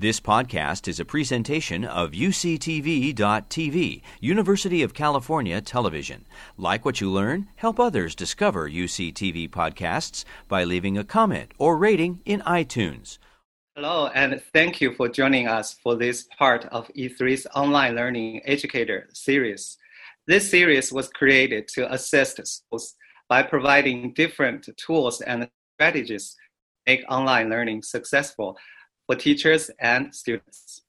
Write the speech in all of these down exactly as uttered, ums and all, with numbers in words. This podcast is a presentation of U C T V dot T V, University of California Television. Like what you learn? Help others discover U C T V podcasts by leaving a comment or rating in iTunes. Hello, and thank you for joining us for this part of E three's Online Learning Educator series. This series was created to assist schools by providing different tools and strategies to make online learning successful for teachers and students.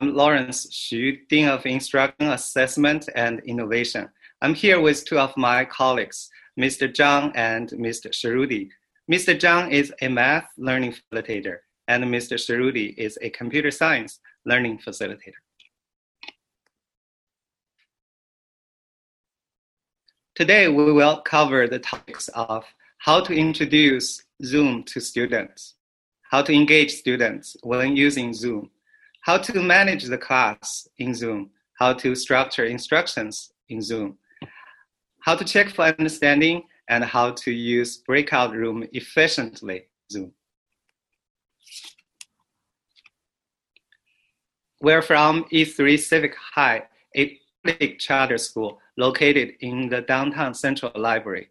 I'm Lawrence Xu, Dean of Instruction, Assessment, and Innovation. I'm here with two of my colleagues, Mister Zhang and Mister Sherudi. Mister Zhang is a math learning facilitator, and Mister Sherudi is a computer science learning facilitator. Today, we will cover the topics of how to introduce Zoom to students, how to engage students when using Zoom, how to manage the class in Zoom, how to structure instructions in Zoom, how to check for understanding, and how to use breakout room efficiently in Zoom. We're from E three Civic High, a public charter school located in the downtown Central Library.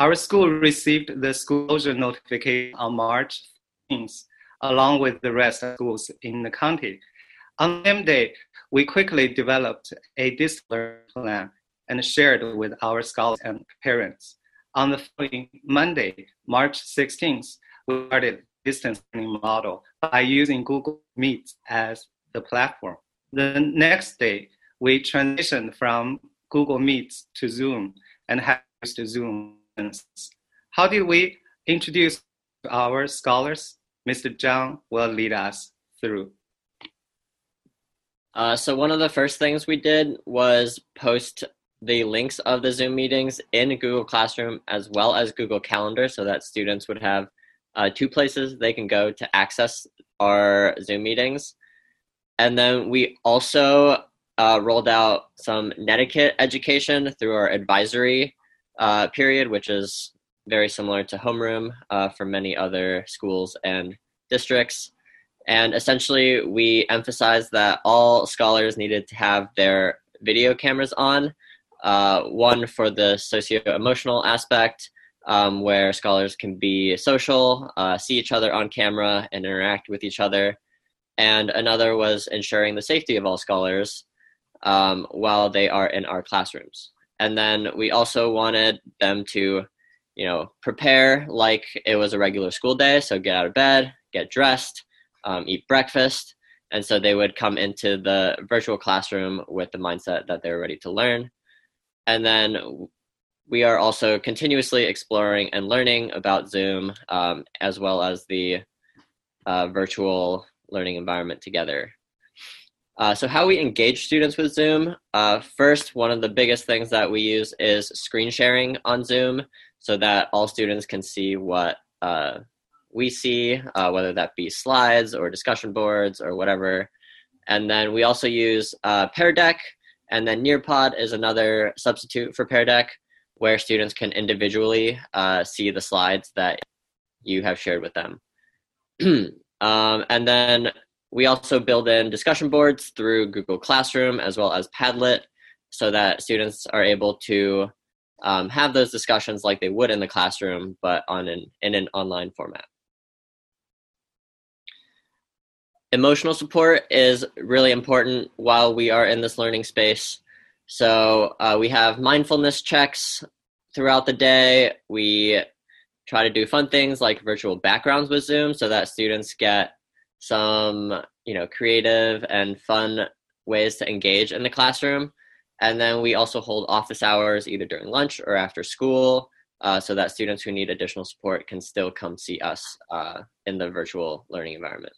Our school received the school closure notification on March fifteenth, along with the rest of schools in the county. On the same day, we quickly developed a distance plan and shared it with our scholars and parents. On the following Monday, March sixteenth, we started distance learning model by using Google Meets as the platform. The next day, we transitioned from Google Meets to Zoom and have used Zoom. How did we introduce our scholars? Mister Zhang will lead us through. Uh, so one of the first things we did was post the links of the Zoom meetings in Google Classroom as well as Google Calendar so that students would have uh, two places they can go to access our Zoom meetings. And then we also Uh, rolled out some netiquette education through our advisory uh, period, which is very similar to homeroom uh, for many other schools and districts. And essentially, we emphasized that all scholars needed to have their video cameras on, uh, one for the socio-emotional aspect, um, where scholars can be social, uh, see each other on camera, and interact with each other. And another was ensuring the safety of all scholars Um, while they are in our classrooms. And then we also wanted them to, you know, prepare like it was a regular school day. So get out of bed, get dressed, um, eat breakfast. And so they would come into the virtual classroom with the mindset that they're ready to learn. And then we are also continuously exploring and learning about Zoom um, as well as the uh, virtual learning environment together. Uh, so how we engage students with Zoom, uh, first, one of the biggest things that we use is screen sharing on Zoom so that all students can see what uh, we see, uh, whether that be slides or discussion boards or whatever. And then we also use uh, Pear Deck, and then Nearpod is another substitute for Pear Deck where students can individually uh, see the slides that you have shared with them. um, and then we also build in discussion boards through Google Classroom as well as Padlet so that students are able to um, have those discussions like they would in the classroom, but on an, in an online format. Emotional support is really important while we are in this learning space. So uh, we have mindfulness checks throughout the day. We try to do fun things like virtual backgrounds with Zoom so that students get some, you know, creative and fun ways to engage in the classroom. And then we also hold office hours either during lunch or after school uh, so that students who need additional support can still come see us uh, in the virtual learning environment.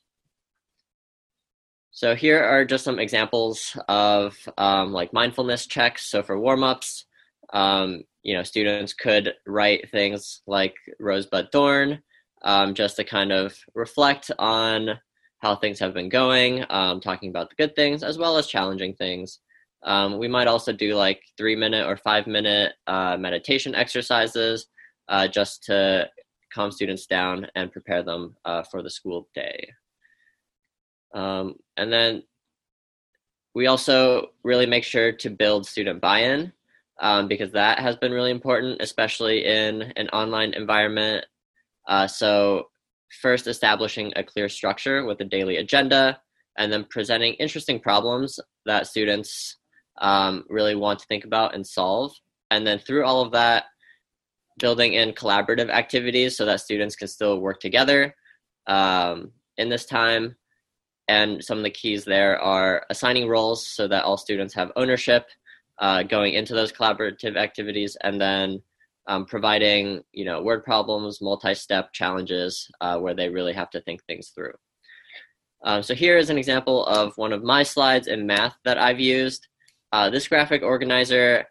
So here are just some examples of um, like mindfulness checks. So for warm-ups, um, you know, students could write things like Rosebud Thorn um, just to kind of reflect on how things have been going, um, talking about the good things as well as challenging things. Um, we might also do like three minute or five minute uh, meditation exercises uh, just to calm students down and prepare them uh, for the school day. Um, and then we also really make sure to build student buy-in um, because that has been really important, especially in an online environment. Uh, so first establishing a clear structure with a daily agenda and then presenting interesting problems that students um, really want to think about and solve. And then through all of that, building in collaborative activities so that students can still work together um, in this time. And some of the keys there are assigning roles so that all students have ownership uh, going into those collaborative activities, and then um, providing, you know, word problems, multi-step challenges uh, where they really have to think things through. Um, so here is an example of one of my slides in math that I've used. Uh, this graphic organizer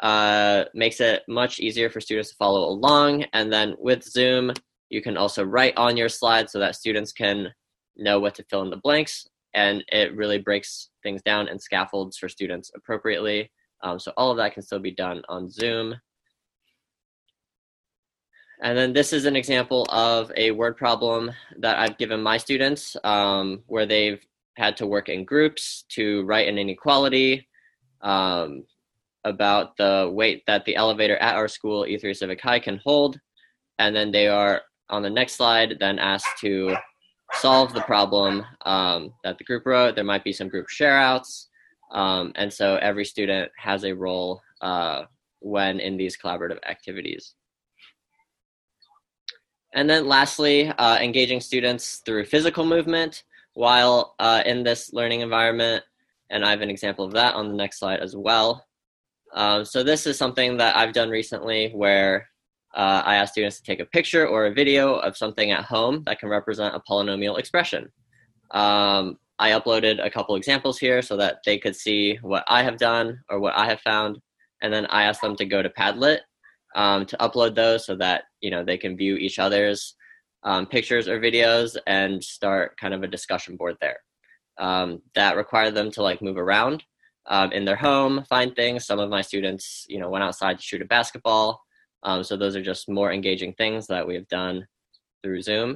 uh, makes it much easier for students to follow along. And then with Zoom, you can also write on your slide so that students can know what to fill in the blanks, and it really breaks things down and scaffolds for students appropriately. Um, so all of that can still be done on Zoom. And then this is an example of a word problem that I've given my students um, where they've had to work in groups to write an inequality um, about the weight that the elevator at our school, E three Civic High, can hold. And then they are, on the next slide, then asked to solve the problem um, that the group wrote. There might be some group shareouts, um, and so every student has a role uh, when in these collaborative activities. And then lastly, uh, engaging students through physical movement while uh, in this learning environment, and I have an example of that on the next slide as well. Um, so this is something that I've done recently where Uh, I asked students to take a picture or a video of something at home that can represent a polynomial expression. Um, I uploaded a couple examples here so that they could see what I have done or what I have found. And then I asked them to go to Padlet um, to upload those so that, you know, they can view each other's um, pictures or videos and start kind of a discussion board there. Um, that required them to like move around um, in their home, find things. Some of my students, you know, went outside to shoot a basketball. Um, so those are just more engaging things that we have done through Zoom.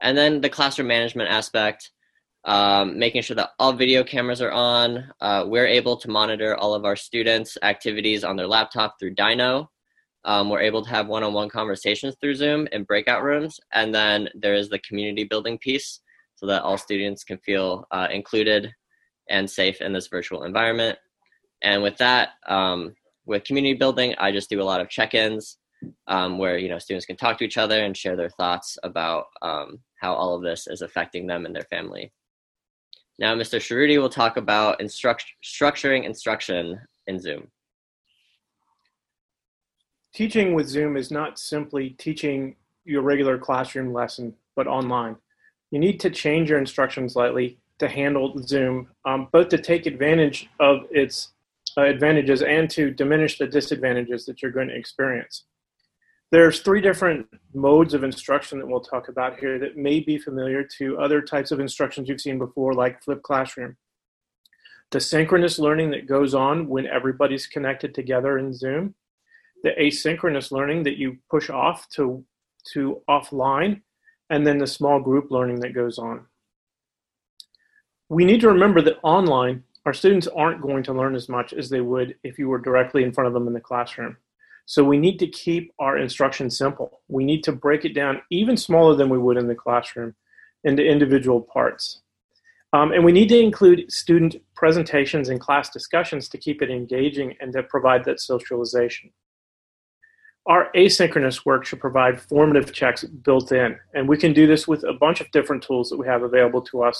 And then the classroom management aspect, um, making sure that all video cameras are on. Uh, we're able to monitor all of our students' activities on their laptop through Dyno. Um, we're able to have one-on-one conversations through Zoom in breakout rooms. And then there is the community building piece so that all students can feel uh, included and safe in this virtual environment. And with that, um, with community building, I just do a lot of check-ins um, where, you know, students can talk to each other and share their thoughts about um, how all of this is affecting them and their family. Now, Mister Sherudi will talk about instruct- structuring instruction in Zoom. Teaching with Zoom is not simply teaching your regular classroom lesson, but online. You need to change your instruction slightly to handle Zoom, um, both to take advantage of its Uh, advantages and to diminish the disadvantages that you're going to experience. There's three different modes of instruction that we'll talk about here that may be familiar to other types of instructions you've seen before, like flipped classroom. The synchronous learning that goes on when everybody's connected together in Zoom. The asynchronous learning that you push off to, to offline. And then the small group learning that goes on. We need to remember that online, our students aren't going to learn as much as they would if you were directly in front of them in the classroom. So we need to keep our instruction simple. We need to break it down even smaller than we would in the classroom into individual parts. Um, and we need to include student presentations and class discussions to keep it engaging and to provide that socialization. Our asynchronous work should provide formative checks built in. And we can do this with a bunch of different tools that we have available to us.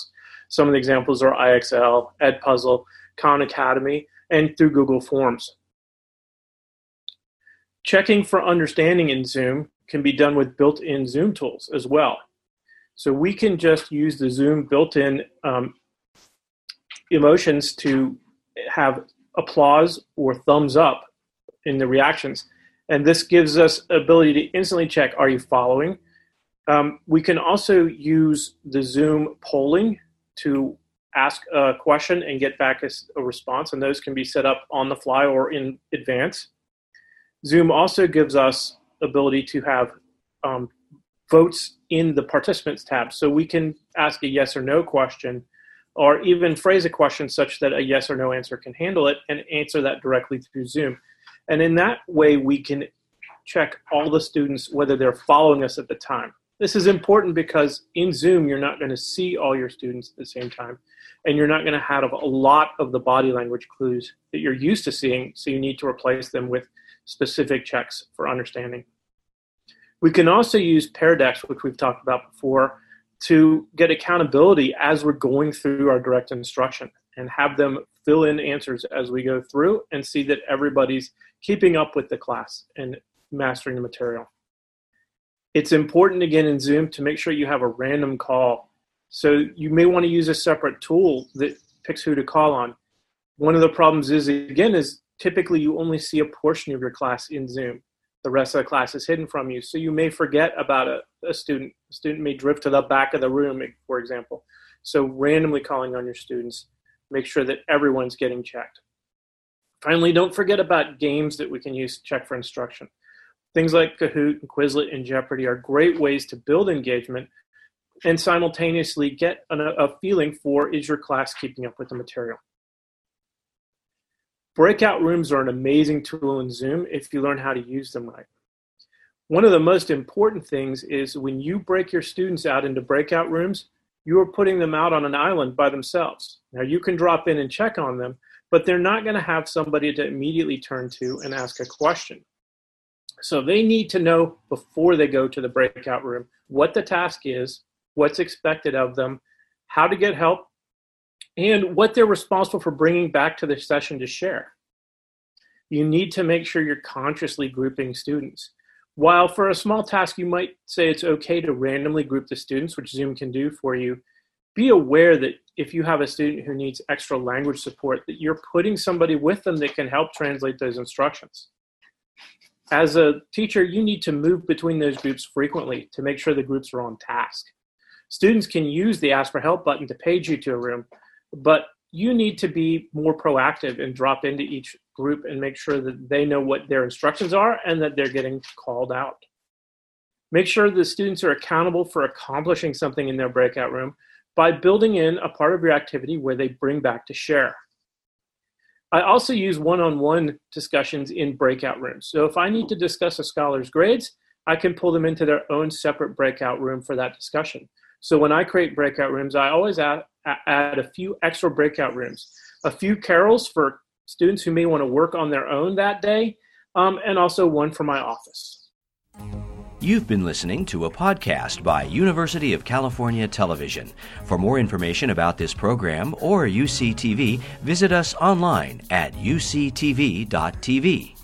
Some of the examples are I X L, Edpuzzle, Khan Academy, and through Google Forms. Checking for understanding in Zoom can be done with built-in Zoom tools as well. So we can just use the Zoom built-in um, emotions to have applause or thumbs up in the reactions. And this gives us ability to instantly check, are you following? Um, we can also use the Zoom polling to ask a question and get back a, a response, and those can be set up on the fly or in advance. Zoom also gives us ability to have um, votes in the participants tab, so we can ask a yes or no question or even phrase a question such that a yes or no answer can handle it and answer that directly through Zoom. And in that way, we can check all the students, whether they're following us at the time. This is important because in Zoom, you're not going to see all your students at the same time, and you're not going to have a lot of the body language clues that you're used to seeing, so you need to replace them with specific checks for understanding. We can also use Pear Decks, which we've talked about before, to get accountability as we're going through our direct instruction and have them fill in answers as we go through and see that everybody's keeping up with the class and mastering the material. It's important, again, in Zoom to make sure you have a random call. So you may want to use a separate tool that picks who to call on. One of the problems is, again, is typically you only see a portion of your class in Zoom. The rest of the class is hidden from you. So you may forget about a, a student. A student may drift to the back of the room, for example. So randomly calling on your students, make sure that everyone's getting checked. Finally, don't forget about games that we can use to check for instruction. Things like Kahoot and Quizlet and Jeopardy are great ways to build engagement and simultaneously get a, a feeling for, is your class keeping up with the material? Breakout rooms are an amazing tool in Zoom if you learn how to use them right. One of the most important things is when you break your students out into breakout rooms, you are putting them out on an island by themselves. Now you can drop in and check on them, but they're not going to have somebody to immediately turn to and ask a question. So they need to know before they go to the breakout room what the task is, what's expected of them, how to get help, and what they're responsible for bringing back to the session to share. You need to make sure you're consciously grouping students. While for a small task, you might say it's okay to randomly group the students, which Zoom can do for you, be aware that if you have a student who needs extra language support, that you're putting somebody with them that can help translate those instructions. As a teacher, you need to move between those groups frequently to make sure the groups are on task. Students can use the Ask for Help button to page you to a room, but you need to be more proactive and drop into each group and make sure that they know what their instructions are and that they're getting called out. Make sure the students are accountable for accomplishing something in their breakout room by building in a part of your activity where they bring back to share. I also use one-on-one discussions in breakout rooms. So if I need to discuss a scholar's grades, I can pull them into their own separate breakout room for that discussion. So when I create breakout rooms, I always add, add a few extra breakout rooms, a few carols for students who may want to work on their own that day, um, and also one for my office. You've been listening to a podcast by University of California Television. For more information about this program or U C T V, visit us online at U C T V dot T V.